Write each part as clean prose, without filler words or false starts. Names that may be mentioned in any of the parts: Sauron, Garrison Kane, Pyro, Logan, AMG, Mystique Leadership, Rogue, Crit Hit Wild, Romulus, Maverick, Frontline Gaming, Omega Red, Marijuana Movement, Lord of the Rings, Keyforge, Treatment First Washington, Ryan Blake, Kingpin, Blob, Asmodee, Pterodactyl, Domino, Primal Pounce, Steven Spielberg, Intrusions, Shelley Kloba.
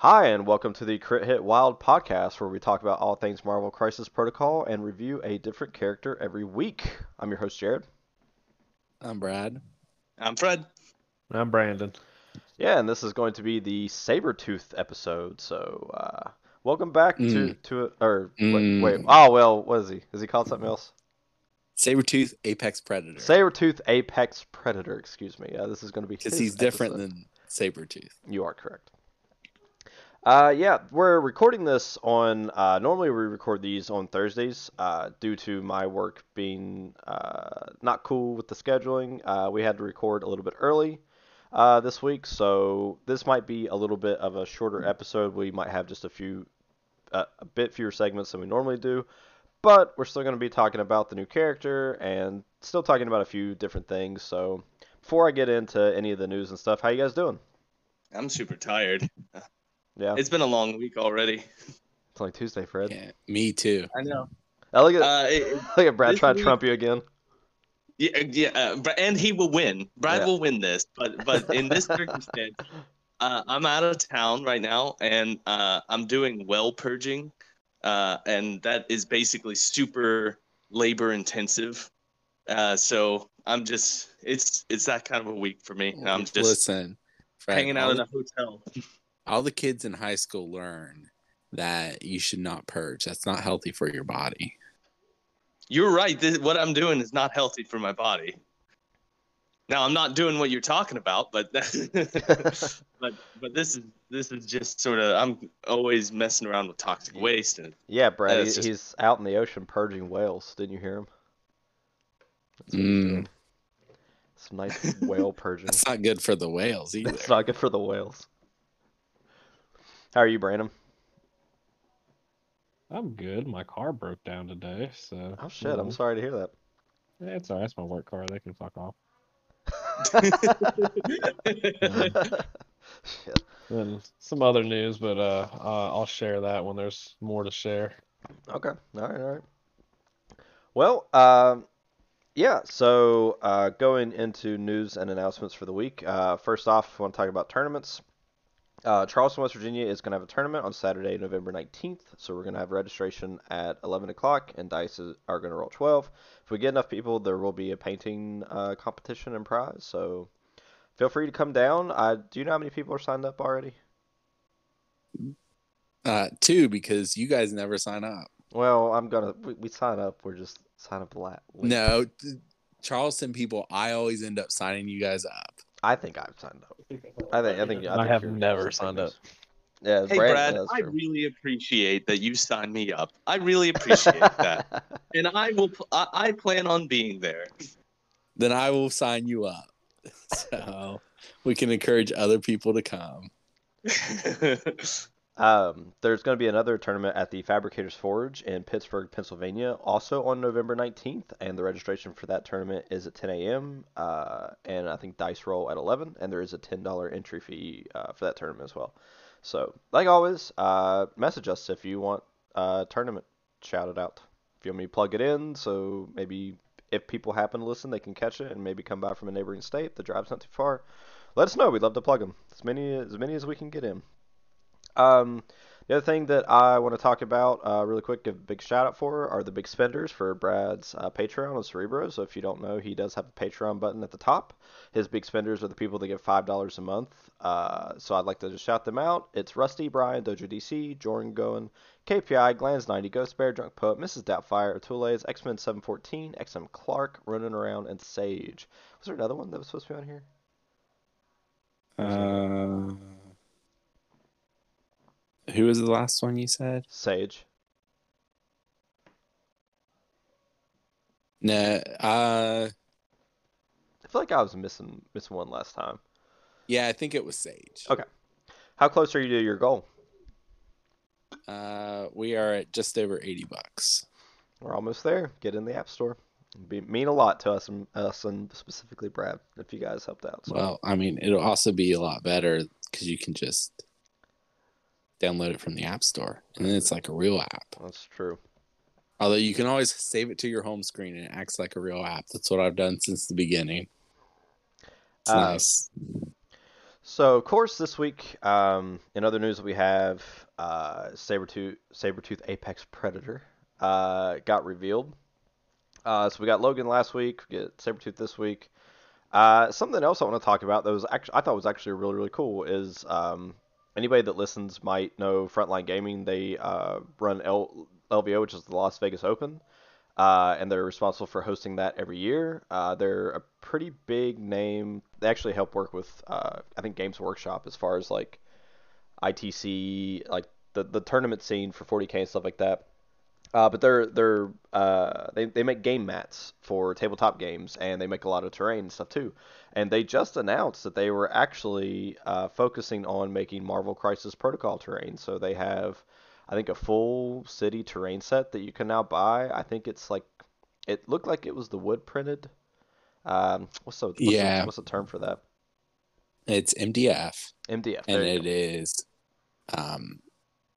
Hi, and welcome to the Crit Hit Wild podcast, where we talk about all things Marvel Crisis Protocol and review a different character every week. I'm your host, Jared. I'm Brad. I'm Fred. And I'm Brandon. Yeah, and this is going to be the Sabretooth episode, so welcome back what is he? Is he called something else? Sabretooth Apex Predator. Sabretooth Apex Predator, excuse me. Yeah, this is going to be his episode. Because he's different than Sabretooth. You are correct. We're recording this on, normally we record these on Thursdays, due to my work being, not cool with the scheduling. We had to record a little bit early, this week, so this might be a little bit of a shorter episode. We might have just a bit fewer segments than we normally do, but we're still going to be talking about the new character and still talking about a few different things. So before I get into any of the news and stuff, how you guys doing? I'm super tired. Yeah. It's been a long week already. It's like Tuesday, Fred. Yeah, me too. I know. I look at Brad trying to Trump you again. Yeah, and he will win. Brad will win this, but in this circumstance, I'm out of town right now, and I'm doing well purging, and that is basically super labor intensive. So I'm just it's that kind of a week for me. And I'm just hanging out in a hotel. All the kids in high school learn that you should not purge. That's not healthy for your body. You're right. What I'm doing is not healthy for my body. Now, I'm not doing what you're talking about, but this is just sort of, I'm always messing around with toxic waste. And yeah, Brad, he's out in the ocean purging whales. Didn't you hear him? That's what he's doing. Some nice whale purging. That's not good for the whales either. It's not good for the whales. How are you, Brandon? I'm good. My car broke down today, so... Oh, shit. I'm sorry to hear that. Yeah, it's all right. It's my work car. They can fuck off. Shit. And some other news, but I'll share that when there's more to share. Okay. All right. Well, going into news and announcements for the week. First off, I want to talk about tournaments. Charleston, West Virginia is going to have a tournament on Saturday, November 19th, so we're going to have registration at 11 o'clock, and dice are going to roll 12. If we get enough people, there will be a painting competition and prize, so feel free to come down. Do you know how many people are signed up already? 2, because you guys never sign up. Well, we sign up, we're just sign up late. No, Charleston people, I always end up signing you guys up. I think I've signed up. I have never signed up. Yeah, hey, Brad, I really appreciate that you signed me up. I really appreciate that. And I will. I plan on being there. Then I will sign you up. So we can encourage other people to come. There's going to be another tournament at the Fabricator's Forge in Pittsburgh, Pennsylvania, also on November 19th, and the registration for that tournament is at 10 a.m., and I think dice roll at 11, and there is a $10 entry fee for that tournament as well. So, like always, message us if you want a tournament. Shout it out. If you want me to plug it in, so maybe if people happen to listen, they can catch it and maybe come by from a neighboring state. The drive's not too far. Let us know. We'd love to plug them. As many as we can get in. The other thing that I want to talk about really quick, give a big shout out for, are the big spenders for Brad's Patreon on Cerebro. So if you don't know, he does have a Patreon button at the top. His big spenders are the people that give $5 a month. So I'd like to just shout them out. It's Rusty, Brian, Dojo DC, Jordan Goen, KPI, Glans90, Ghost Bear, Drunk Poet, Mrs. Doubtfire, Atule's, X-Men 714, XM Clark, Running Around, and Sage. Was there another one that was supposed to be on here? Who was the last one you said? Sage. Nah, I feel like I was missing one last time. Yeah, I think it was Sage. Okay. How close are you to your goal? We are at just over $80. We're almost there. Get in the App Store. It'd mean a lot to us and specifically Brad, if you guys helped out. So. Well, I mean, it'll also be a lot better because you can just download it from the App Store, and then it's like a real app. That's true. Although you can always save it to your home screen, and it acts like a real app. That's what I've done since the beginning. It's nice. So, of course, this week, in other news that we have, Sabretooth Apex Predator got revealed. So we got Logan last week, we get Sabretooth this week. Something else I want to talk about that was actually, I thought was actually really, really cool is anybody that listens might know Frontline Gaming. They run LVO, which is the Las Vegas Open, and they're responsible for hosting that every year. They're a pretty big name. They actually help work with, I think, Games Workshop as far as, like, ITC, like, the tournament scene for 40K and stuff like that. But they make game mats for tabletop games, and they make a lot of terrain and stuff too. And they just announced that they were actually focusing on making Marvel Crisis Protocol terrain. So they have, I think, a full city terrain set that you can now buy. I think it's like, it looked like it was the wood printed. What's the term for that? It's MDF. MDF, and it is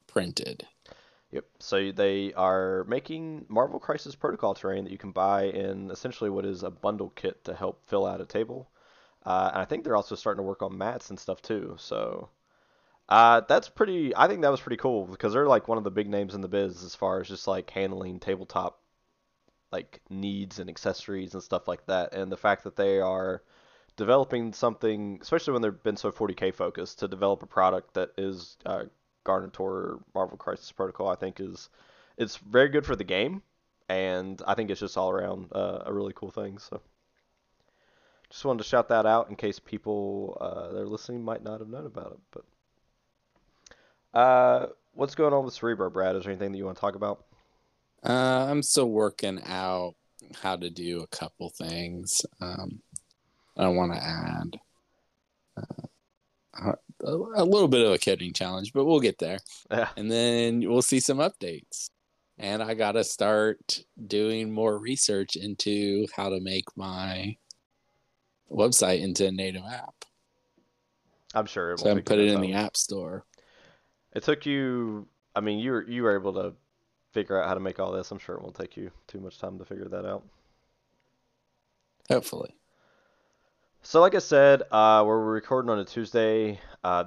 printed. Yep. So they are making Marvel Crisis Protocol terrain that you can buy in essentially what is a bundle kit to help fill out a table. And I think they're also starting to work on mats and stuff too. So I think that was pretty cool because they're like one of the big names in the biz as far as just like handling tabletop like needs and accessories and stuff like that. And the fact that they are developing something, especially when they've been so 40K focused, to develop a product that is Garnitor Marvel Crisis Protocol, I think it's very good for the game, and I think it's just all around a really cool thing. So just wanted to shout that out in case people that are listening might not have known about it. But what's going on with Cerebro, Brad? Is there anything that you want to talk about? I'm still working out how to do a couple things. I want to add a little bit of a coding challenge, but we'll get there. Yeah. And then we'll see some updates. And I got to start doing more research into how to make my website into a native app. I'm sure it will. So I'm putting it in the app store. It took you, I mean, you were able to figure out how to make all this. I'm sure it won't take you too much time to figure that out. Hopefully. So like I said, we're recording on a Tuesday.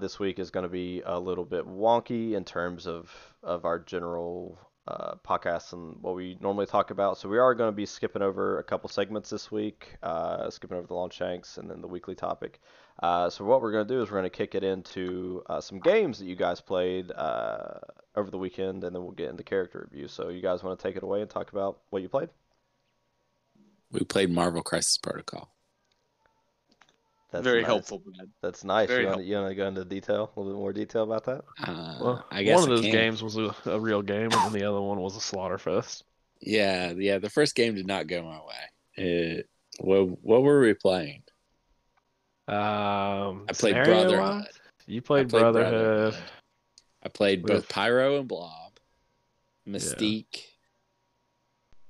This week is going to be a little bit wonky in terms of our general podcast and what we normally talk about. So we are going to be skipping over a couple segments this week, skipping over the Long Shanks and then the weekly topic. So what we're going to do is we're going to kick it into some games that you guys played over the weekend, and then we'll get into character review. So you guys want to take it away and talk about what you played? We played Marvel Crisis Protocol. That's very nice. Helpful, Brad. That's nice. You want to go into detail, a little bit more detail about that? I guess one of those games was a real game, and the other one was a slaughter fest. Yeah. The first game did not go my way. What were we playing? I played Brotherhood. You played Brotherhood. I played both Pyro and Blob. Mystique. Yeah.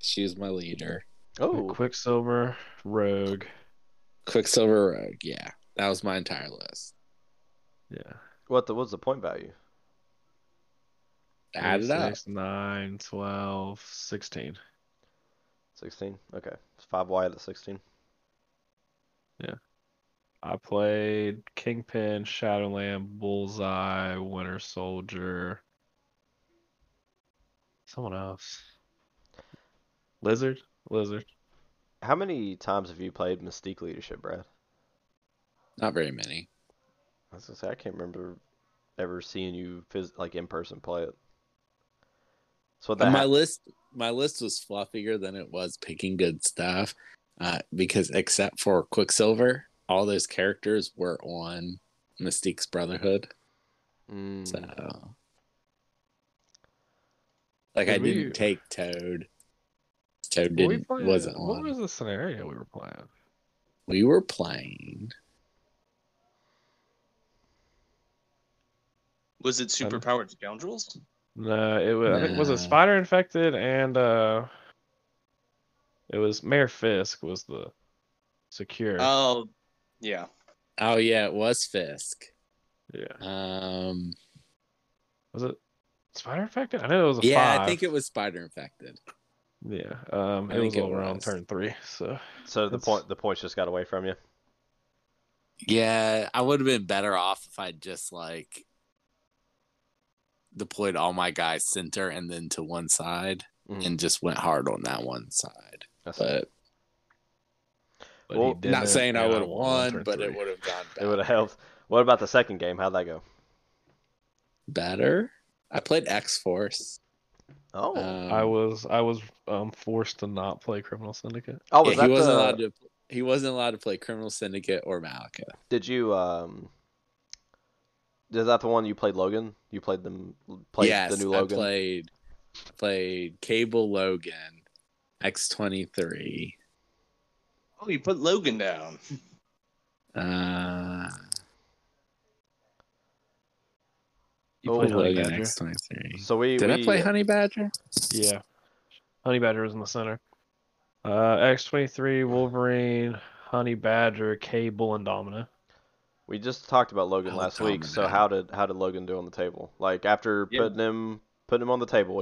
She was my leader. Oh, Quicksilver, Rogue. Quicksilver Rogue, yeah. That was my entire list. Yeah. What's the point value? Add it up. 6, 9, 12, 16. 16? Okay. It's 5 wide at 16. Yeah. I played Kingpin, Shadowland, Bullseye, Winter Soldier. Someone else. Lizard. How many times have you played Mystique Leadership, Brad? Not very many. I was gonna say I can't remember ever seeing you in person play it. So my list was fluffier than it was picking good stuff, because except for Quicksilver, all those characters were on Mystique's Brotherhood. Mm. So, didn't take Toad. What was the scenario we were playing? We were playing. Was it Superpowered Scoundrels? No, it was. No. I think it was a Spider Infected, and it was Mayor Fisk was the secure. Oh, yeah. Oh yeah, it was Fisk. Yeah. Was it Spider Infected? I know it was a 5. Yeah, I think it was Spider Infected. Yeah, it was all around turn 3, so the points just got away from you. Yeah, I would have been better off if I just, like, deployed all my guys center and then to one side and just went hard on that one side. That's it. Well, not saying I would have won, but it would have gone better. It would have helped. What about the second game? How'd that go? Better? I played X-Force. Oh. I was forced to not play Criminal Syndicate. Oh, was that he wasn't allowed to play Criminal Syndicate or Malika. Did you is that the one you played Logan? You played the new Logan? Yes, I played Cable Logan, X-23. Oh, you put Logan down. You played Honey Badger. X-23. So I play Honey Badger? Yeah. Honey Badger was in the center. X-23, Wolverine, Honey Badger, Cable, and Domino. We just talked about Logan last week, so how did Logan do on the table? Like, after putting him on the table,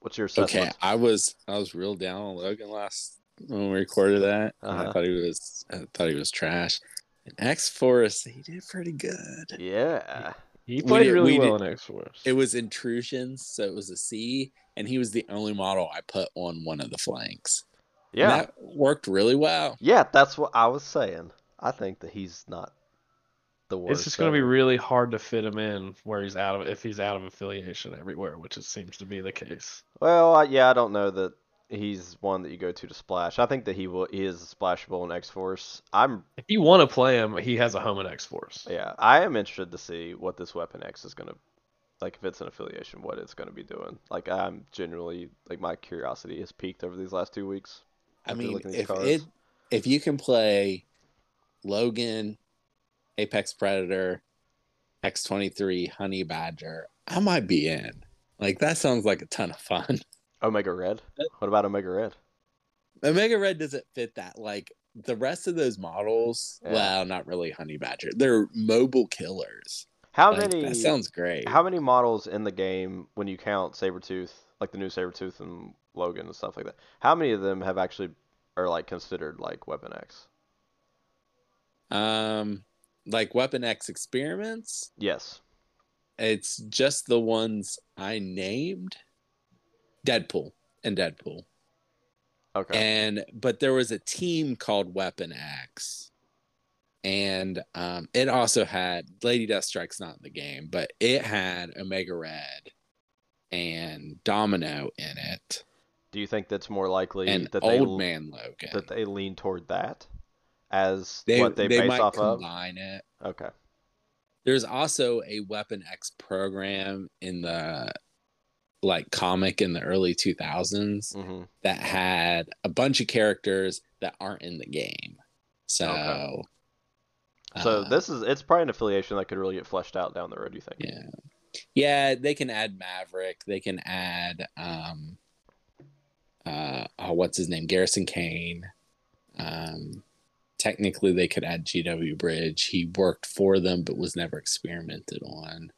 what's your assessment? Okay, I was real down on Logan last when we recorded that. Uh-huh. I thought he was trash. And X-Force, he did pretty good. Yeah. He played really well in X-Force. It was intrusions, so it was a C, and he was the only model I put on one of the flanks. Yeah. And that worked really well. Yeah, that's what I was saying. I think that he's not the worst. It's just going to be really hard to fit him in where he's out of, if he's out of affiliation everywhere, which it seems to be the case. Well, yeah, I don't know that he's one that you go to splash. I think that he is splashable in X-Force. If you want to play him, he has a home in X-Force. Yeah, I am interested to see what this Weapon X is going to, like, if it's an affiliation, what it's going to be doing. Like, I'm generally, like, my curiosity has peaked over these last 2 weeks. I mean, if you can play Logan, Apex Predator, X-23, Honey Badger, I might be in. Like, that sounds like a ton of fun. Omega Red? What about Omega Red? Omega Red doesn't fit that. Like, the rest of those models, well, not really Honey Badger. They're mobile killers. How many? That sounds great. How many models in the game, when you count Sabretooth, like the new Sabretooth and Logan and stuff like that, how many of them have actually, are like considered like Weapon X? Like Weapon X experiments? Yes. It's just the ones I named. Deadpool. Okay. But there was a team called Weapon X, and it also had Lady Deathstrike's not in the game, but it had Omega Red and Domino in it. Do you think that's more likely and that Old Man Logan, that they lean toward that as what they base off of? They might combine it. Okay. There's also a Weapon X program in the, like, comic in the early 2000s that had a bunch of characters that aren't in the game. So, it's probably an affiliation that could really get fleshed out down the road, you think? Yeah, they can add Maverick. They can add, what's his name? Garrison Kane. Technically, they could add G.W. Bridge. He worked for them, but was never experimented on.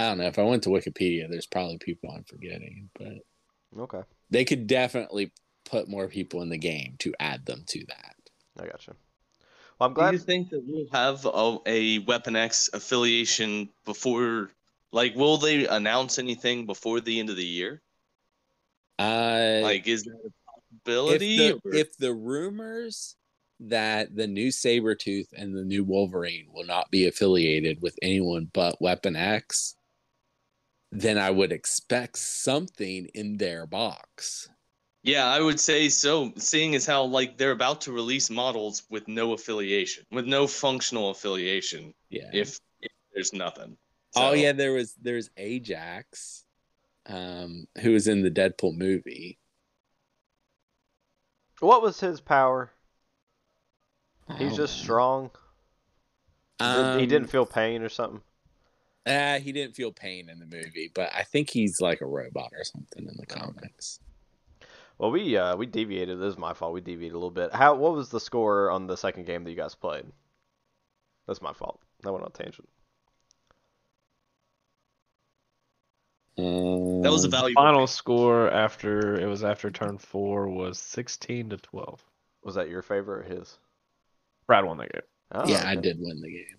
I don't know. If I went to Wikipedia, there's probably people I'm forgetting, but they could definitely put more people in the game to add them to that. I gotcha. Well, I'm glad. Do you think that we'll have a Weapon X affiliation before? Like, will they announce anything before the end of the year? Is that a possibility? If the rumors that the new Sabretooth and the new Wolverine will not be affiliated with anyone but Weapon X, then I would expect something in their box. Yeah, I would say so, seeing as how, like, they're about to release models with no affiliation, with no functional affiliation. Yeah. If there's nothing. So. Oh yeah, there's Ajax, who was in the Deadpool movie. What was his power? He's just strong. He didn't feel pain or something. He didn't feel pain in the movie, but I think he's like a robot or something in the comics. Well, we deviated. This is my fault. We deviated a little bit. What was the score on the second game that you guys played? That's my fault. I went on a tangent. That was a valuable. Final score after turn 4 was 16-12. Was that your favorite or his? Brad won the game. Oh, yeah, okay. I did win the game.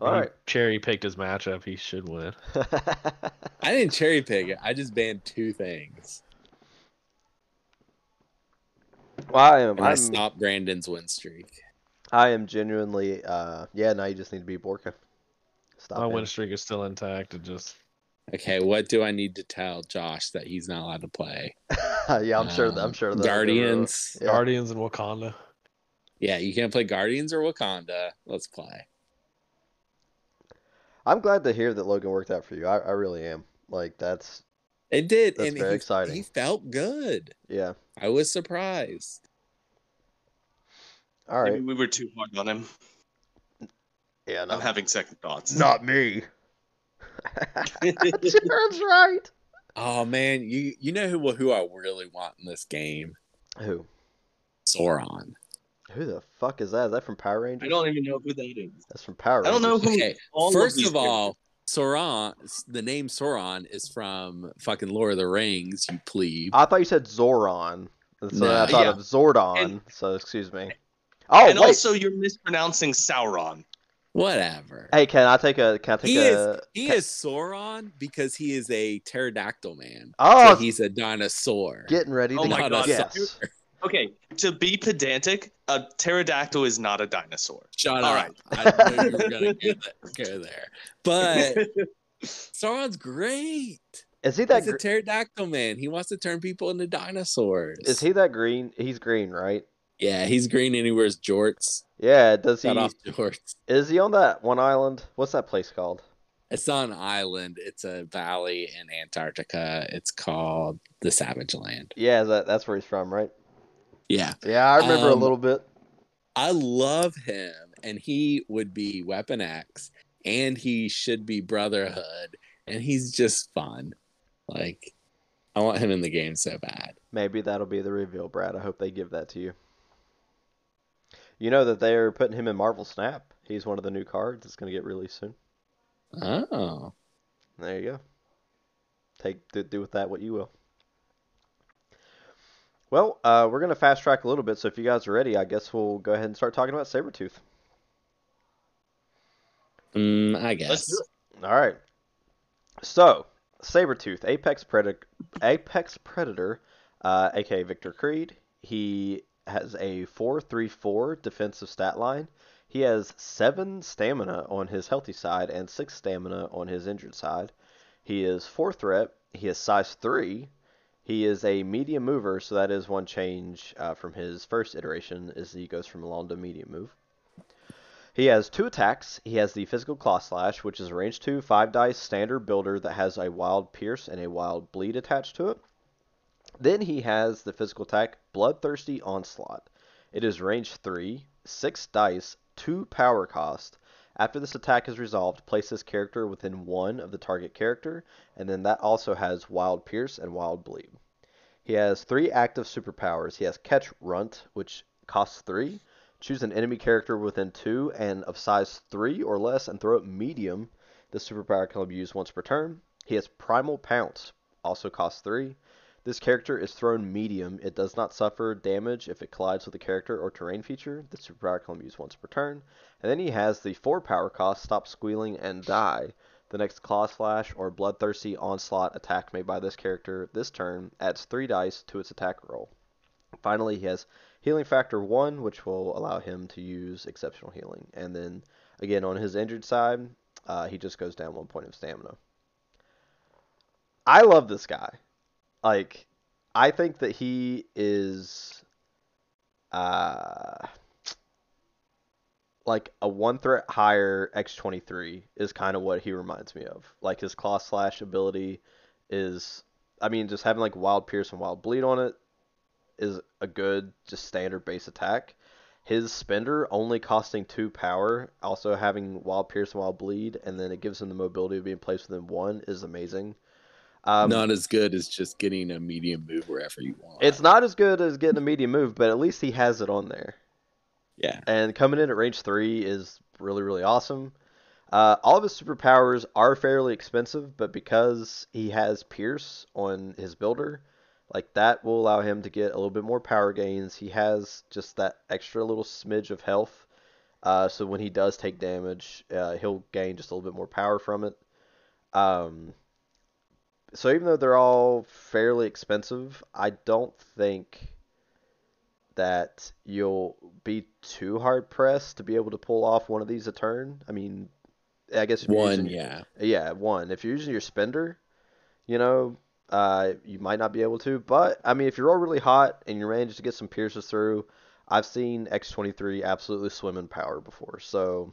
All right. Cherry picked his matchup. He should win. I didn't cherry pick it. I just banned two things. Well, I stopped Brandon's win streak. I am genuinely. Yeah, now you just need to beat Borka. Stop. My win streak is still intact. It just. Okay, what do I need to tell Josh that he's not allowed to play? Yeah, I'm sure. I'm sure. Guardians. Yeah. Guardians and Wakanda. Yeah, you can't play Guardians or Wakanda. Let's play. I'm glad to hear that Logan worked out for you. I really am. Like, that's... It did. That's and very exciting. He felt good. Yeah. I was surprised. All right. Maybe we were too hard on him. Yeah, no. I'm having second thoughts. Not me. Jared's right. Oh, man. You know who I really want in this game? Who? Sauron. Who the fuck is that? Is that from Power Rangers? I don't even know who that is. That's from Power Rangers. I don't know who. Okay. First of all, Sauron, the name Sauron is from fucking Lord of the Rings, you plebe. I thought you said Zoran. So no, I thought of Zordon. And, so excuse me. Oh, and wait. Also you're mispronouncing Sauron. Whatever. Hey, He is Sauron because he is a pterodactyl man. Oh, so he's a dinosaur. Getting ready to my God. Yes. Okay, to be pedantic, a pterodactyl is not a dinosaur. Shut up. Right. I know you're going to go there. But Sauron's great. Is he that? He's a pterodactyl man. He wants to turn people into dinosaurs. Is he that green? He's green, right? Yeah, he's green and he wears jorts. Yeah, does he? Cut off jorts. Is he on that one island? What's that place called? It's not an island. It's a valley in Antarctica. It's called the Savage Land. Yeah, that's where he's from, right? Yeah. Yeah, I remember a little bit. I love him, and he would be Weapon X, and he should be Brotherhood, and he's just fun. Like, I want him in the game so bad. Maybe that'll be the reveal, Brad. I hope they give that to you. You know that they're putting him in Marvel Snap. He's one of the new cards that's going to get released soon. Oh. There you go. Do with that what you will. Well, we're going to fast track a little bit, so if you guys are ready, I guess we'll go ahead and start talking about Sabretooth. I guess. Let's do it. All right. So, Sabretooth, Apex Predator, a.k.a. Victor Creed. He has a 4-3-4 defensive stat line. He has 7 stamina on his healthy side and 6 stamina on his injured side. He is 4 threat. He is size 3. He is a medium mover, so that is one change from his first iteration, is that he goes from a long to medium move. He has 2 attacks. He has the physical Claw Slash, which is a range 2, 5 dice standard builder that has a wild pierce and a wild bleed attached to it. Then he has the physical attack, Bloodthirsty Onslaught. It is range 3, 6 dice, 2 power cost. After this attack is resolved, place this character within one of the target character, and then that also has Wild Pierce and Wild Bleed. He has 3 active superpowers. He has Catch Runt, which costs 3. Choose an enemy character within 2 and of size 3 or less and throw it medium. This superpower can be used once per turn. He has Primal Pounce, also costs 3. This character is thrown medium. It does not suffer damage if it collides with a character or terrain feature. The superpower can be used once per turn. And then he has the 4 power cost, Stop Squealing and Die. The next Claw Slash or Bloodthirsty Onslaught attack made by this character this turn adds 3 dice to its attack roll. Finally, he has Healing Factor 1, which will allow him to use Exceptional Healing. And then, again, on his injured side, he just goes down 1 point of stamina. I love this guy. Like, I think that he is, like a 1 threat higher X-23 is kind of what he reminds me of. Like, his Claw Slash ability is, I mean, just having like Wild Pierce and Wild Bleed on it is a good, just standard base attack. His Spender only costing 2 power, also having Wild Pierce and Wild Bleed, and then it gives him the mobility of being placed within 1 is amazing. Not as good as just getting a medium move wherever you want. It's not as good as getting a medium move, but at least he has it on there. Yeah. And coming in at range 3 is really, really awesome. All of his superpowers are fairly expensive, but because he has Pierce on his builder, Like, that will allow him to get a little bit more power gains. He has just that extra little smidge of health. So when he does take damage, he'll gain just a little bit more power from it. So even though they're all fairly expensive, I don't think that you'll be too hard-pressed to be able to pull off one of these a turn. I mean, I guess... If one, using, yeah. Yeah, one. If you're using your spender, you know... you might not be able to, but I mean, if you're all really hot and you manage to get some pierces through, I've seen X-23 absolutely swim in power before. So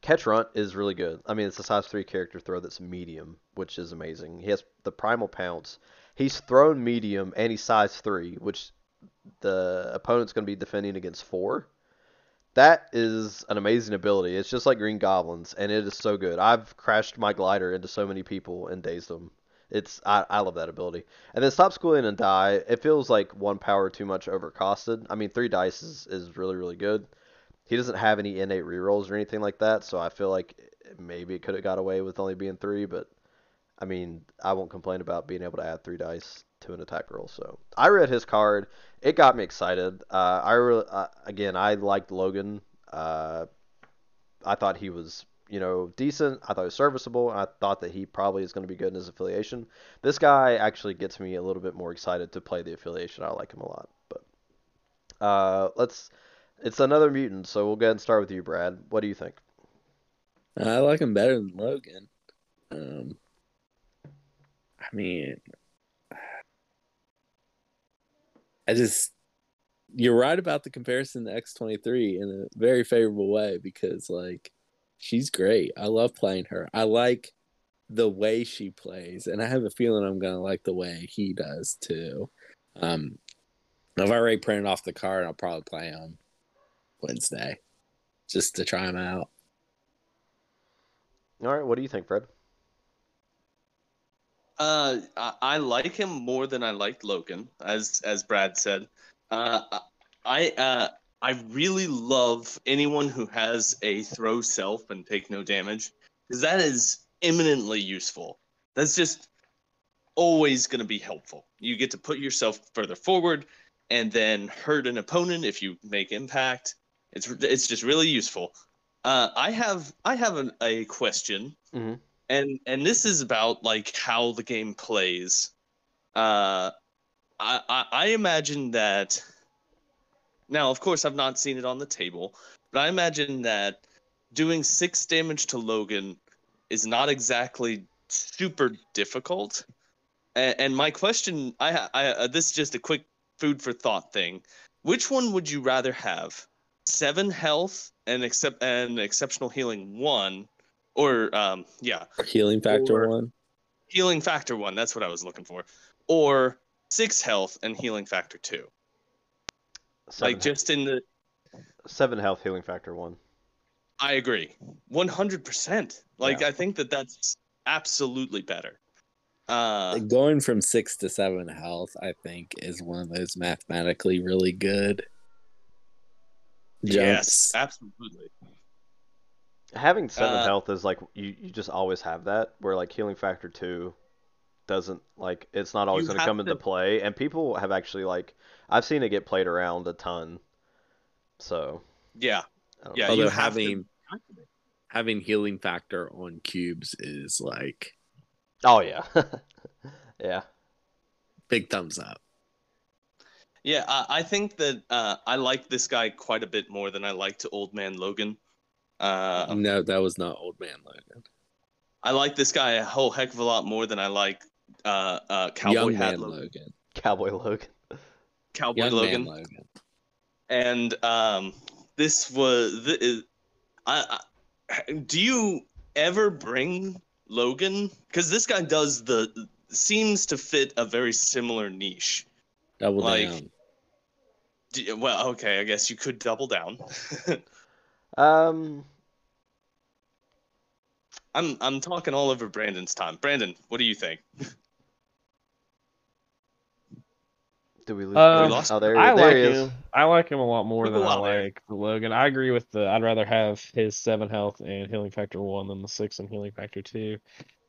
Catch Runt is really good. I mean, it's a size 3 character throw that's medium, which is amazing. He has the Primal Pounce. He's thrown medium and he's size 3, which the opponent's going to be defending against 4. That is an amazing ability. It's just like Green Goblins, and it is so good. I've crashed my glider into so many people and dazed them. I love that ability. And then Stop Squealing and Die. It feels like one power too much overcosted. I mean, 3 dice is really, really good. He doesn't have any innate rerolls or anything like that, so I feel like maybe it could have got away with only being 3, but I mean, I won't complain about being able to add 3 dice to an attack roll. So I read his card. It got me excited. Again, I liked Logan. I thought he was... decent. I thought it was serviceable. I thought that he probably is going to be good in his affiliation. This guy actually gets me a little bit more excited to play the affiliation. I like him a lot. But it's another mutant, so we'll go ahead and start with you, Brad. What do you think? I like him better than Logan. I mean, you're right about the comparison to X-23 in a very favorable way, because she's great. I love playing her. I like the way she plays, and I have a feeling I'm going to like the way he does, too. I've already printed off the card. I'll probably play him Wednesday just to try him out. All right. What do you think, Fred? I like him more than I liked Logan, as Brad said. I really love anyone who has a throw self and take no damage, because that is eminently useful. That's just always going to be helpful. You get to put yourself further forward and then hurt an opponent if you make impact. It's just really useful. I have a question, mm-hmm. and this is about how the game plays. I imagine that. Now, of course, I've not seen it on the table, but I imagine that doing 6 damage to Logan is not exactly super difficult. And my question, this is just a quick food for thought thing. Which one would you rather have? 7 health and exceptional healing 1, or Healing Factor 1. Healing Factor 1, that's what I was looking for. Or 6 health and Healing Factor 2. 7 just in the 7 health, Healing Factor 1. I agree 100%. I think that's absolutely better. Going from 6 to 7 health, I think, is one of those mathematically really good jumps. Yes, absolutely. Having 7 health is you just always have that, where Healing Factor 2 doesn't, it's not always going to come into play, and people have actually I've seen it get played around a ton. So yeah. Although having Healing Factor on cubes is oh yeah, yeah. Big thumbs up. Yeah, I think that I like this guy quite a bit more than I liked Old Man Logan. No, that was not Old Man Logan. I like this guy a whole heck of a lot more than I like Cowboy Hat Logan. Cowboy Logan. And this was... do you ever bring Logan? Because this guy seems to fit a very similar niche. Double down. Well, okay, I guess you could double down. I'm talking all over Brandon's time. Brandon, what do you think? Do we lose? I like him a lot more than I like Logan. I agree with I'd rather have his 7 health and Healing Factor 1 than the 6 and Healing Factor 2.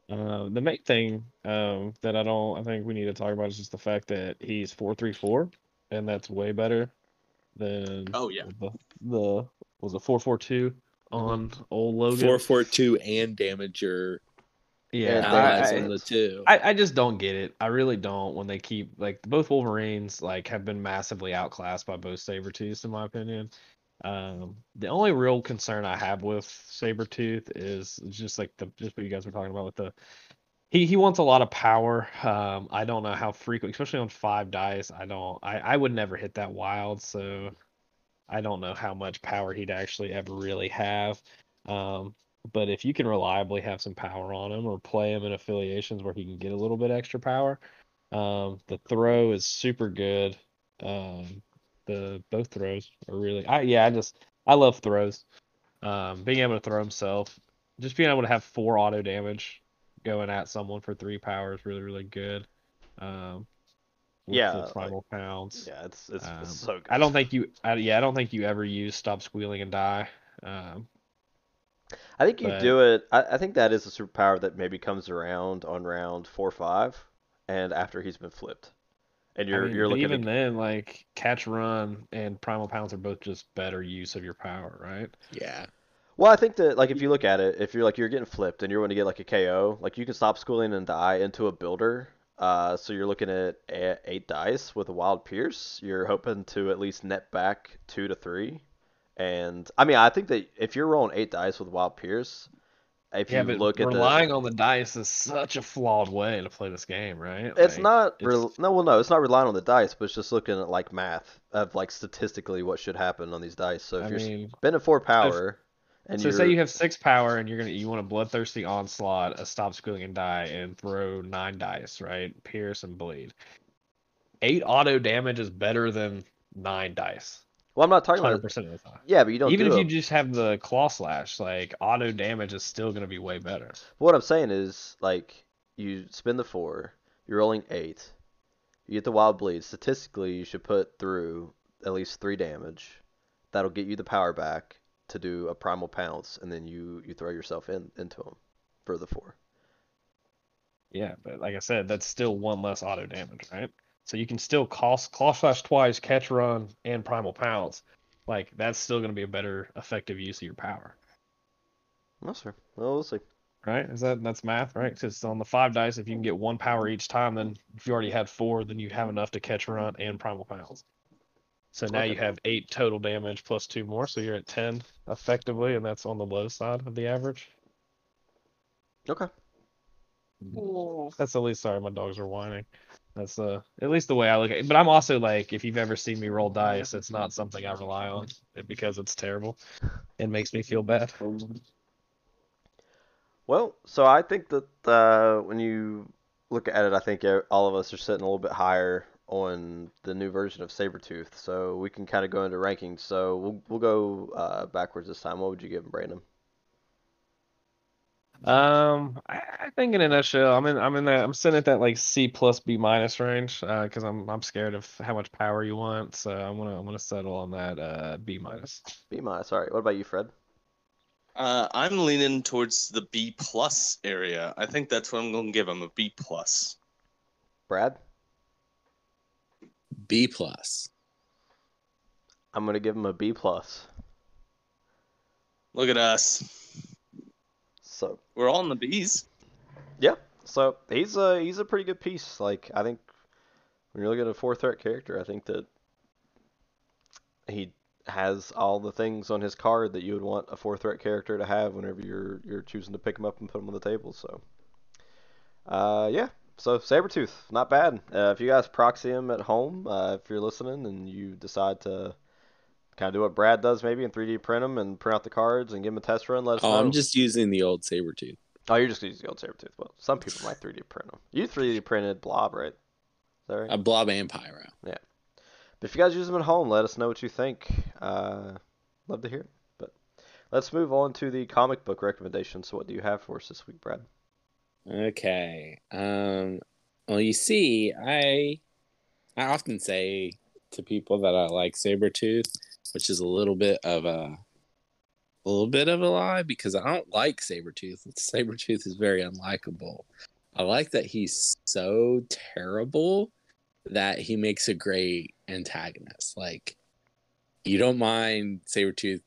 The main thing that I think we need to talk about is just the fact that he's 434, and that's way better than the was a 442 on old Logan. 442 and damage your allies on the two. I just don't get it. I really don't. When they keep both Wolverines have been massively outclassed by both Sabretooths, in my opinion. The only real concern I have with Sabretooth is just what you guys were talking about with the he wants a lot of power. I don't know how frequent, especially on 5 dice. I would never hit that wild, so I don't know how much power he'd actually ever really have. But if you can reliably have some power on him or play him in affiliations where he can get a little bit extra power, the throw is super good. Both throws are really... I love throws. Being able to throw himself, just being able to have 4 auto damage going at someone for 3 power is really, really good. The Primal Pounce. Yeah, it's so good. I don't think you ever use Stop Squealing and Die. I think you do it. I think that is a superpower that maybe comes around on round 4 or 5, and after he's been flipped. And you're looking even at... then, Catch Run and Primal Pounce are both just better use of your power, right? Yeah. Well, I think that, if you look at it, if you're, you're getting flipped and you're going to get, a KO, you can Stop Schooling and Die into a builder. So you're looking at 8 dice with a Wild Pierce. You're hoping to at least net back 2 to 3. And, I think that if you're rolling 8 dice with Wild Pierce... relying on the dice is such a flawed way to play this game, right? It's not relying on the dice, but it's just looking at math of statistically what should happen on these dice. So if you're spending 4 power, say you have 6 power and you want a Bloodthirsty Onslaught, a Stop Squealing and Die, and throw 9 dice, right? Pierce and bleed. 8 auto damage is better than 9 dice. Well, I'm not talking 100% about 100% of the time. Yeah, but you don't even if you just have the Claw Slash, auto damage is still going to be way better. What I'm saying is, you spend the 4, you're rolling 8, you get the Wild Bleed. Statistically, you should put through at least 3 damage. That'll get you the power back to do a Primal Pounce, and then you throw yourself into them for the 4. Yeah, but like I said, that's still 1 less auto damage, right? So you can still Claw Slash twice, Catch Run, and Primal Pounce. That's still going to be a better effective use of your power. No, sir. Well, we'll see. Right? That's math, right? Because on the 5 dice, if you can get 1 power each time, then if you already had 4, then you have enough to Catch Run and Primal Pounce. So now you have 8 total damage plus 2 more, so you're at 10 effectively, and that's on the low side of the average. Okay. That's at least... Sorry, my dogs are whining. That's at least the way I look at it. But I'm also if you've ever seen me roll dice, it's not something I rely on because it's terrible. It makes me feel bad. Well, so I think that when you look at it, I think all of us are sitting a little bit higher on the new version of Sabretooth. So we can kind of go into rankings. So we'll go backwards this time. What would you give him, Brandon? I think in a nutshell, I'm sitting at that C+/B- range, because I'm scared of how much power you want, so I'm gonna settle on that B-. B-. All right. What about you, Fred? I'm leaning towards the B+ area. I think that's what I'm gonna give him, a B+. Brad? B+. I'm gonna give him a B+. Look at us. So we're all in the B's. Yeah. So he's a pretty good piece. I think when you're looking at a 4-threat character, I think that he has all the things on his card that you would want a 4-threat character to have whenever you're choosing to pick him up and put him on the table. So So Sabretooth, not bad. If you guys proxy him at home, if you're listening and you decide to kind of do what Brad does, maybe, and 3D print them and print out the cards and give them a test run. Let us know. I'm just using the old Sabretooth. Oh, you're just using the old Sabretooth. Well, some people might 3D print them. You 3D printed Blob, right? Is that right? A Blob and Pyro. Yeah. But if you guys use them at home, let us know what you think. Love to hear it. But let's move on to the comic book recommendations. So what do you have for us this week, Brad? Okay. Well, you see, I often say to people that I like Sabretooth, which is a little bit of a little bit of a lie because I don't like Sabretooth. Sabretooth is very unlikable. I like that he's so terrible that he makes a great antagonist. Like, you don't mind Sabretooth,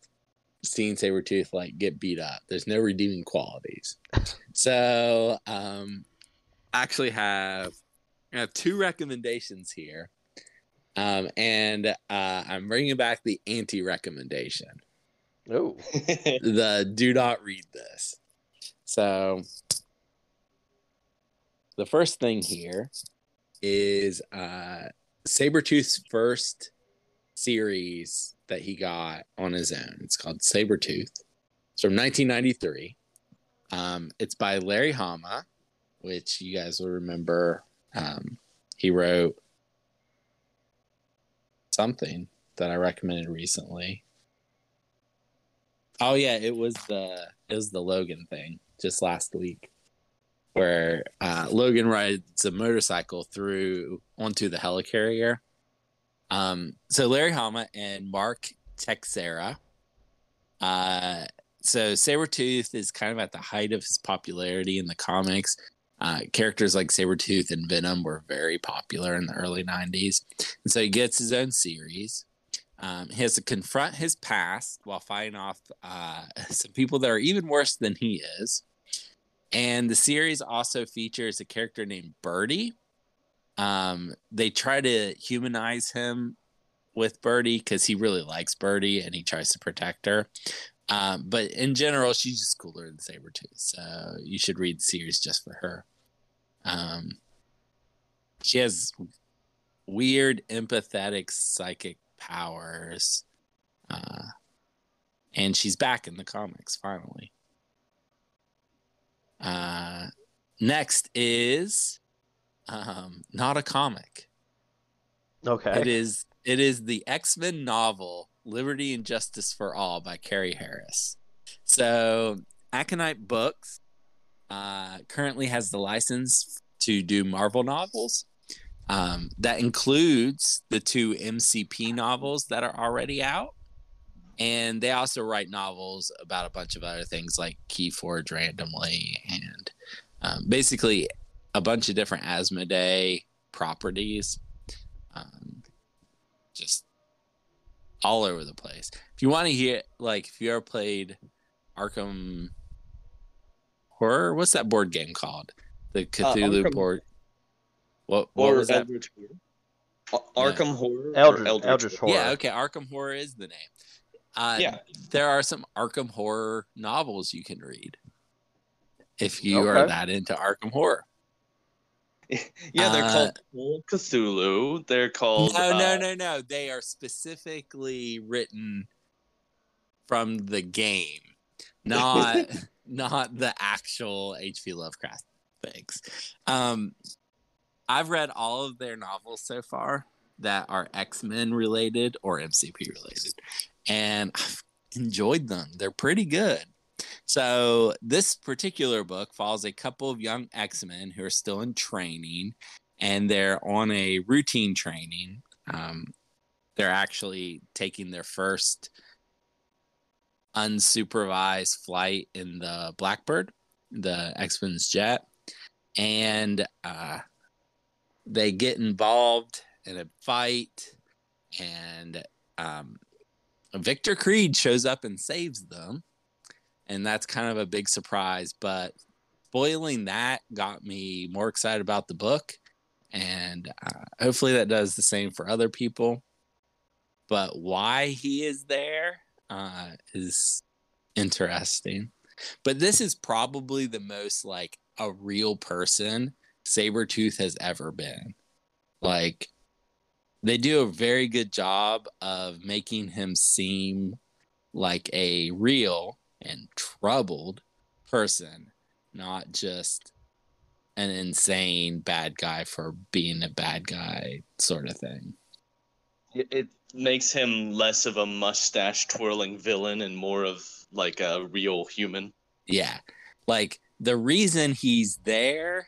seeing Sabretooth like get beat up. There's no redeeming qualities. So I actually have two recommendations here. I'm bringing back the anti-recommendation. Oh, the do not read this. So the first thing here is Sabretooth's first series that he got on his own. It's called Sabretooth. It's from 1993. It's by Larry Hama, which you guys will remember. He wrote something that I recommended recently. Oh yeah, it was the Logan thing just last week, where Logan rides a motorcycle onto the helicarrier. So Larry Hama and Mark Texera. So Sabretooth is kind of at the height of his popularity in the comics. Characters like Sabretooth and Venom were very popular in the early 90s. And so he gets his own series. He has to confront his past while fighting off some people that are even worse than he is. And the series also features a character named Birdie. They try to humanize him with Birdie because he really likes Birdie and he tries to protect her. But in general, she's just cooler than Sabretooth, so you should read the series just for her. She has weird, empathetic, psychic powers, and she's back in the comics, finally. Next is not a comic. Okay. It is the X-Men novel, Liberty and Justice for All by Kerry Harris. So Aconite Books currently has the license to do Marvel novels. That includes the two MCP novels that are already out. And they also write novels about a bunch of other things like Keyforge randomly and basically a bunch of different Asmodee properties. Just all over the place. If you want to hear, like, if you ever played Arkham Horror, what's that board game called? The Cthulhu board. What was that? Arkham Horror. Eldritch Horror. Yeah, okay. Arkham Horror is the name. Yeah. There are some Arkham Horror novels you can read if you are that into Arkham Horror. Yeah, they're called Cthulhu. They're called... No. They are specifically written from the game, not the actual H.P. Lovecraft things. I've read all of their novels so far that are X-Men related or MCP related, and I've enjoyed them. They're pretty good. So this particular book follows a couple of young X-Men who are still in training, and they're on a routine training. They're actually taking their first unsupervised flight in the Blackbird, the X-Men's jet, and they get involved in a fight, and Victor Creed shows up and saves them. And that's kind of a big surprise, but spoiling that got me more excited about the book. And hopefully that does the same for other people. But why he is there is interesting. But this is probably the most like a real person Sabretooth has ever been. Like, they do a very good job of making him seem like a real and troubled person, not just an insane bad guy for being a bad guy sort of thing. It makes him less of a mustache twirling villain and more of like a real human. Yeah, like the reason he's there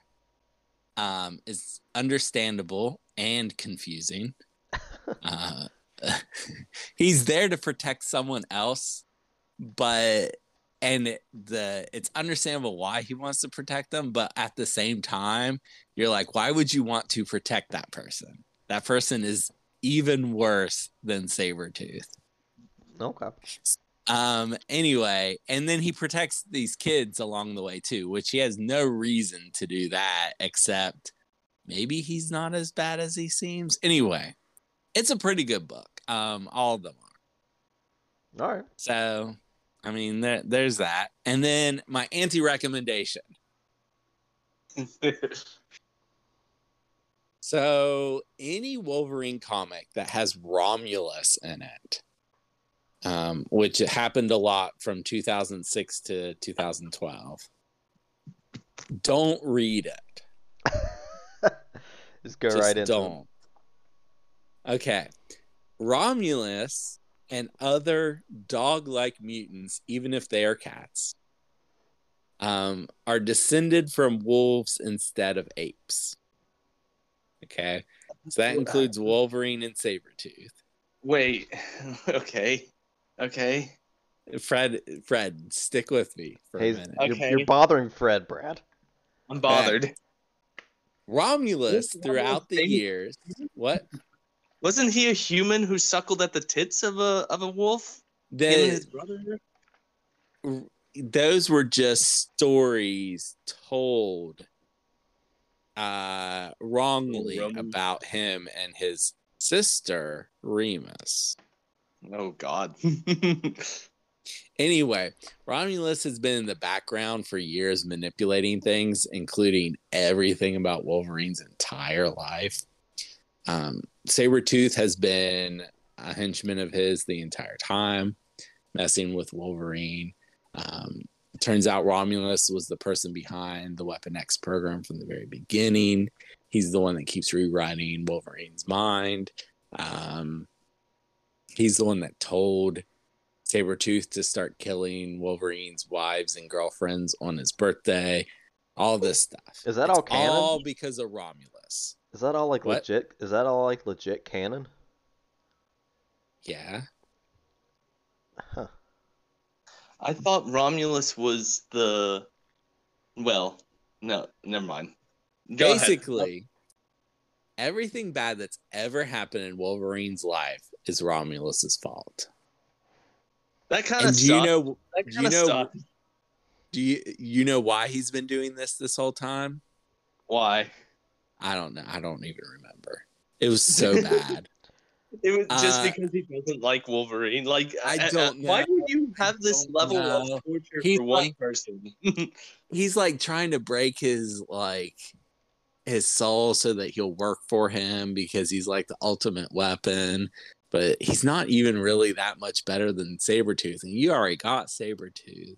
is understandable and confusing. He's there to protect someone else but it's understandable why he wants to protect them, but at the same time, you're like, why would you want to protect that person? That person is even worse than Sabretooth. Okay. Anyway, and then he protects these kids along the way too, which he has no reason to do that, except maybe he's not as bad as he seems. Anyway, it's a pretty good book. All of them are. All right. So, I mean, there's that. And then my anti-recommendation. So, any Wolverine comic that has Romulus in it, which happened a lot from 2006 to 2012, don't read it. Just go right in. Don't. Okay. Romulus and other dog-like mutants, even if they are cats, are descended from wolves instead of apes. Okay? So that includes Wolverine and Sabretooth. Wait. Okay. Okay. Fred, stick with me for a minute. Okay. You're bothering Fred, Brad. I'm bothered. Okay. Romulus, throughout the years... What? Wasn't he a human who suckled at the tits of a wolf? Him and his brother? Those were just stories told wrongly about him and his sister, Remus. Oh, God. Anyway, Romulus has been in the background for years manipulating things, including everything about Wolverine's entire life. Sabretooth has been a henchman of his the entire time, messing with Wolverine. It turns out Romulus was the person behind the Weapon X program from the very beginning. He's the one that keeps rewriting Wolverine's mind. He's the one that told Sabretooth to start killing Wolverine's wives and girlfriends on his birthday. All this stuff. Is that all canon? All because of Romulus. Is that all like legit? Is that all like legit canon? Yeah. Huh. I thought Romulus was the. Well, no, never mind. Basically, everything bad that's ever happened in Wolverine's life is Romulus's fault. That kind of stuff. Do you know why he's been doing this whole time? Why? I don't know. I don't even remember. It was so bad. It was just because he doesn't like Wolverine. Like I don't know. Why would you have this level of torture for one person? He's like trying to break his soul so that he'll work for him because he's like the ultimate weapon. But he's not even really that much better than Sabretooth. And you already got Sabretooth.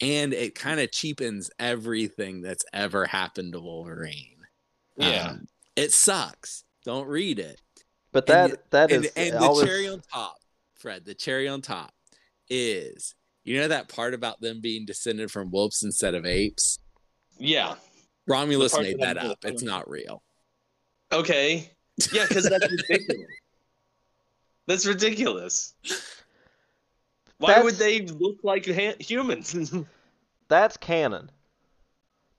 And it kind of cheapens everything that's ever happened to Wolverine. Yeah. It sucks. Don't read it. But the cherry on top, Fred, the cherry on top is, you know that part about them being descended from wolves instead of apes? Yeah. Romulus made that up. It's not real. Okay. Yeah, because that's ridiculous. That's ridiculous. Why would they look like humans? That's canon.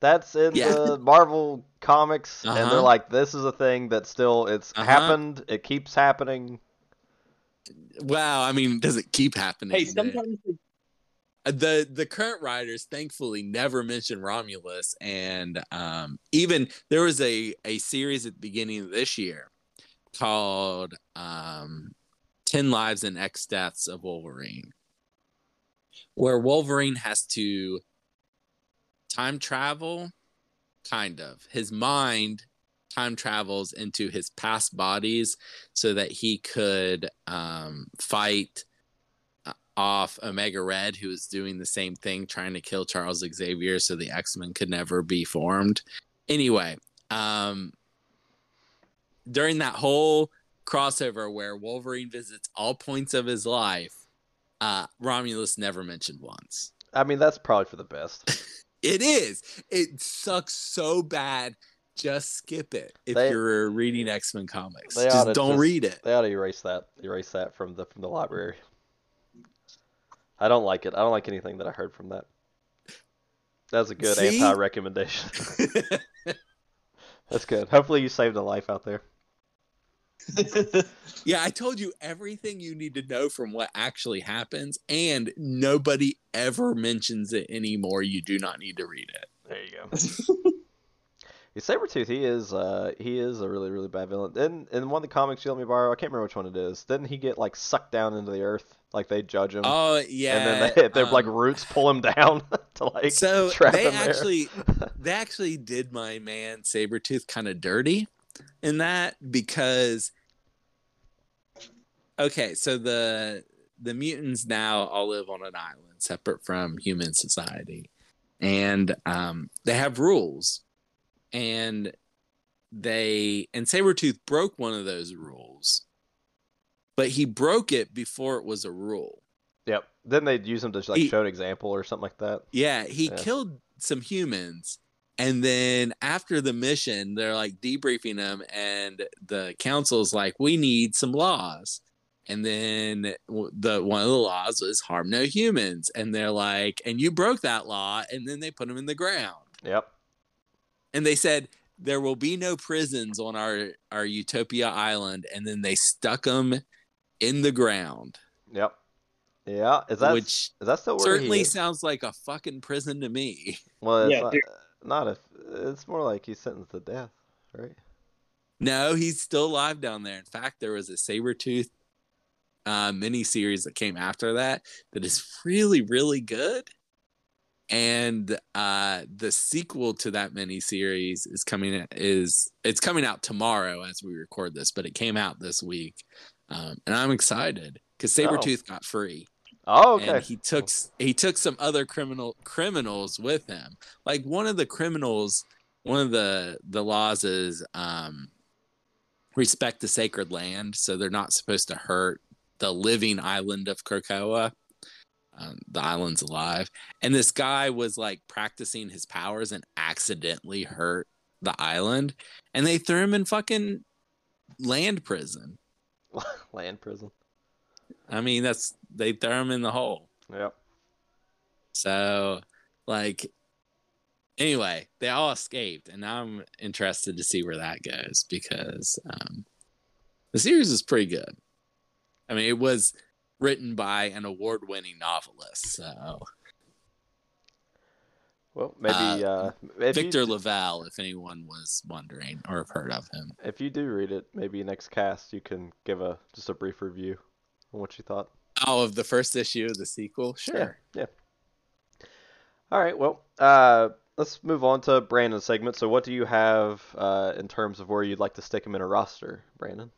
That's in the Marvel comics, and they're like, this is a thing that still, it's happened, it keeps happening. Wow, I mean, does it keep happening? Hey, sometimes... The current writers, thankfully, never mention Romulus, and even, there was a series at the beginning of this year called 10 Lives and X Deaths of Wolverine, where Wolverine has to time travel, kind of. His mind time travels into his past bodies so that he could fight off Omega Red, who was doing the same thing, trying to kill Charles Xavier so the X-Men could never be formed. Anyway, during that whole crossover where Wolverine visits all points of his life, Romulus never mentioned once. I mean, that's probably for the best. It is. It sucks so bad. Just skip it if you're reading X-Men comics. Just don't read it. They ought to erase that from the library. I don't like it. I don't like anything that I heard from that. That's a good anti-recommendation. That's good. Hopefully you saved a life out there. Yeah, I told you everything you need to know from what actually happens, and nobody ever mentions it anymore. You do not need to read it. There you go. Sabretooth, he is a really, really bad villain. In one of the comics you let me borrow, I can't remember which one it is, didn't he get like sucked down into the earth? Like they judge him. Oh yeah. And then they're like roots pull him down to like so trap him there. They actually did my man Sabretooth kind of dirty in that, because okay, so the mutants now all live on an island separate from human society, and they have rules. And Sabretooth broke one of those rules, but he broke it before it was a rule. Yep. Then they'd use him to like show an example or something like that. Yeah. He killed some humans, and then after the mission, they're like debriefing him, and the council's like, "We need some laws." And then one of the laws was harm no humans, and they're like, "And you broke that law," and then they put him in the ground. Yep. And they said, there will be no prisons on our Utopia Island. And then they stuck them in the ground. Yep. Yeah. Is that still where certainly sounds like a fucking prison to me. Well, it's it's more like he's sentenced to death, right? No, he's still alive down there. In fact, there was a Sabretooth miniseries that came after that is really, really good. And the sequel to that miniseries is coming out tomorrow as we record this, but it came out this week, and I'm excited because Sabretooth got free. Oh, okay. And he took some other criminals with him. Like one of the criminals, one of the laws is respect the sacred land, so they're not supposed to hurt the living island of Krakoa. The island's alive, and this guy was like practicing his powers and accidentally hurt the island, and they threw him in fucking land prison. Land prison. I mean, they threw him in the hole. Yep. So, like, anyway, they all escaped, and I'm interested to see where that goes because the series is pretty good. I mean, it was written by an award-winning novelist, so. Well, maybe Victor Laval, if anyone was wondering or have heard of him. If you do read it, maybe next cast you can give just a brief review on what you thought. Oh, of the first issue of the sequel, sure. Yeah. All right. Well, let's move on to Brandon's segment. So, what do you have in terms of where you'd like to stick him in a roster, Brandon?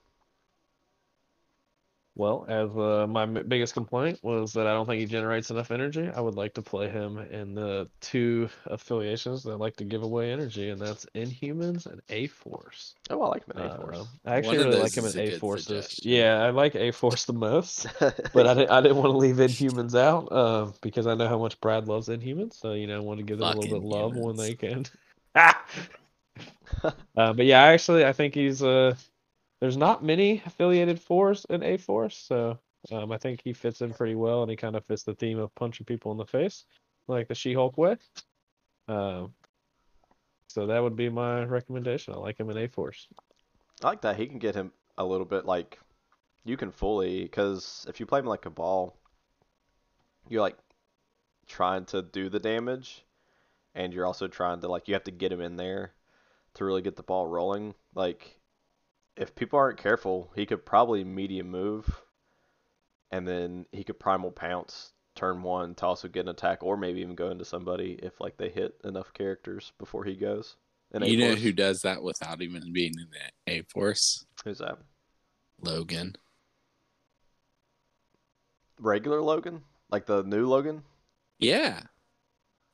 Well, as my biggest complaint was that I don't think he generates enough energy. I would like to play him in the two affiliations that like to give away energy, and that's Inhumans and A-Force. Oh, I like him in A-Force. I actually really like him in A-Force. Yeah, I like A-Force the most, but I didn't want to leave Inhumans out because I know how much Brad loves Inhumans, so I want to give them a little bit of love when they can. But yeah, actually, I think he's... There's not many affiliated fours in A-Force, so I think he fits in pretty well, and he kind of fits the theme of punching people in the face, like the She-Hulk way. So that would be my recommendation. I like him in A-Force. I like that. He can get him a little bit, like, you can fully, because if you play him like a ball, you're, like, trying to do the damage, and you're also trying to, like, you have to get him in there to really get the ball rolling, like... If people aren't careful, he could probably medium move, and then he could primal pounce turn one to also get an attack, or maybe even go into somebody if like they hit enough characters before he goes. You know who does that without even being in the A-Force? Who's that? Logan. Regular Logan? Like the new Logan? Yeah.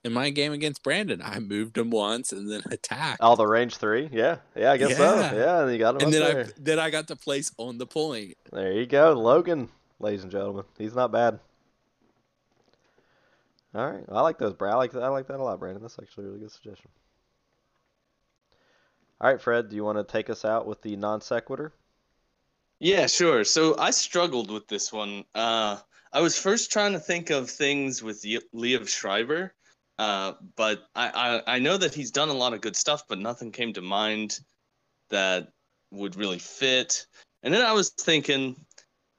In my game against Brandon, I moved him once and then attacked. Oh, the range 3? Yeah. Yeah, I guess so. Yeah, and you got him and then there. Then I got the place on the point. There you go. Logan, ladies and gentlemen. He's not bad. All right. I like those, Brad. I like that a lot, Brandon. That's actually a really good suggestion. All right, Fred, do you want to take us out with the non-sequitur? Yeah, sure. So I struggled with this one. I was first trying to think of things with Liev Schreiber, but I know that he's done a lot of good stuff, but nothing came to mind that would really fit. And then I was thinking,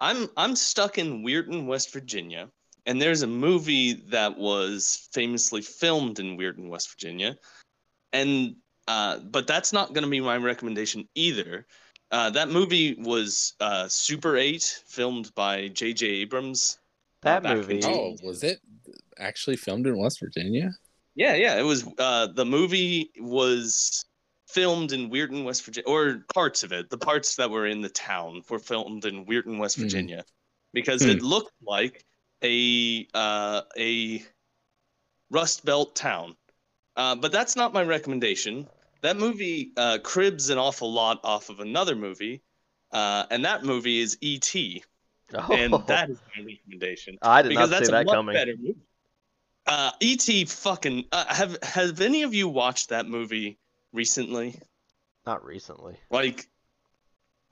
I'm stuck in Weirton, West Virginia, and there's a movie that was famously filmed in Weirton, West Virginia, and but that's not going to be my recommendation either. That movie was Super 8, filmed by J.J. Abrams. That movie. Oh, was it actually filmed in West Virginia? Yeah. It was. The movie was filmed in Weirton, West Virginia, or parts of it. The parts that were in the town were filmed in Weirton, West Virginia, because it looked like a Rust Belt town. But that's not my recommendation. That movie cribs an awful lot off of another movie, and that movie is E.T., and that is my recommendation. I did not see that coming. Better movie. E.T. fucking... have any of you watched that movie recently? Not recently. Like,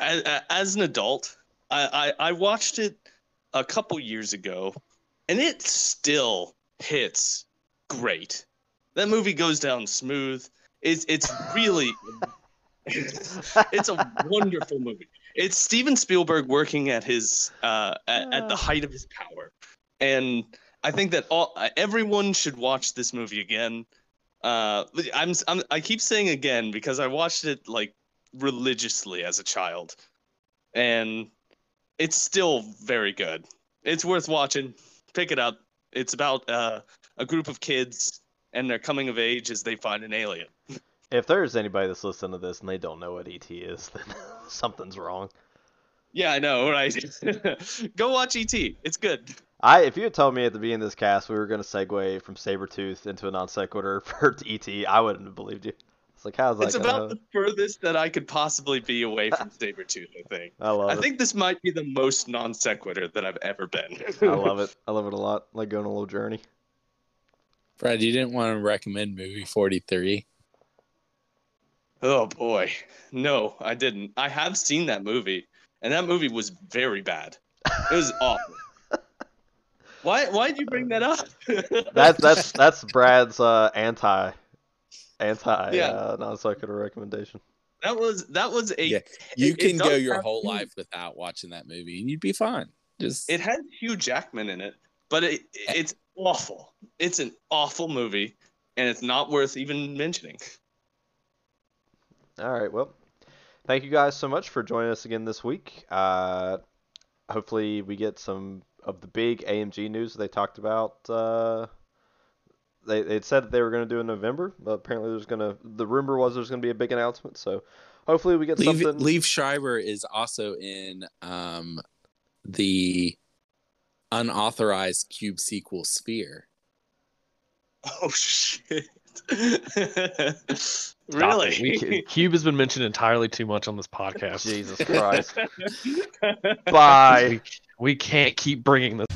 as an adult, I watched it a couple years ago, and it still hits great. That movie goes down smooth. It's really, it's a wonderful movie. It's Steven Spielberg working at his at the height of his power, and I think that everyone should watch this movie again. I keep saying again because I watched it like religiously as a child, and it's still very good. It's worth watching. Pick it up. It's about a group of kids and they're coming of age as they find an alien. If there's anybody that's listening to this and they don't know what E.T. is, then something's wrong. Yeah, I know, right? Go watch E.T. It's good. If you had told me at the beginning of this cast we were going to segue from Sabretooth into a non sequitur for E.T., I wouldn't have believed you. It's like, how's that? It's about the furthest that I could possibly be away from Sabretooth, I think. I love it. I think this might be the most non sequitur that I've ever been. I love it. I love it a lot. Like going on a little journey. Brad, you didn't want to recommend movie 43? Oh, boy. No, I didn't. I have seen that movie, and that movie was very bad. It was awful. Why did you bring that up? That's Brad's non-sequitur recommendation. That was a... Yeah. You can go your whole life without watching that movie, and you'd be fine. It had Hugh Jackman in it, but it's... awful. It's an awful movie, and it's not worth even mentioning. All right, well, thank you guys so much for joining us again this week. Hopefully we get some of the big AMG news they talked about. They said that they were going to do in November, but apparently the rumor was there's going to be a big announcement, so hopefully we get something. Liev Schreiber is also in the unauthorized Cube sequel Sphere. Oh shit! Really? Cube has been mentioned entirely too much on this podcast. Jesus Christ! Bye. We can't keep bringing this.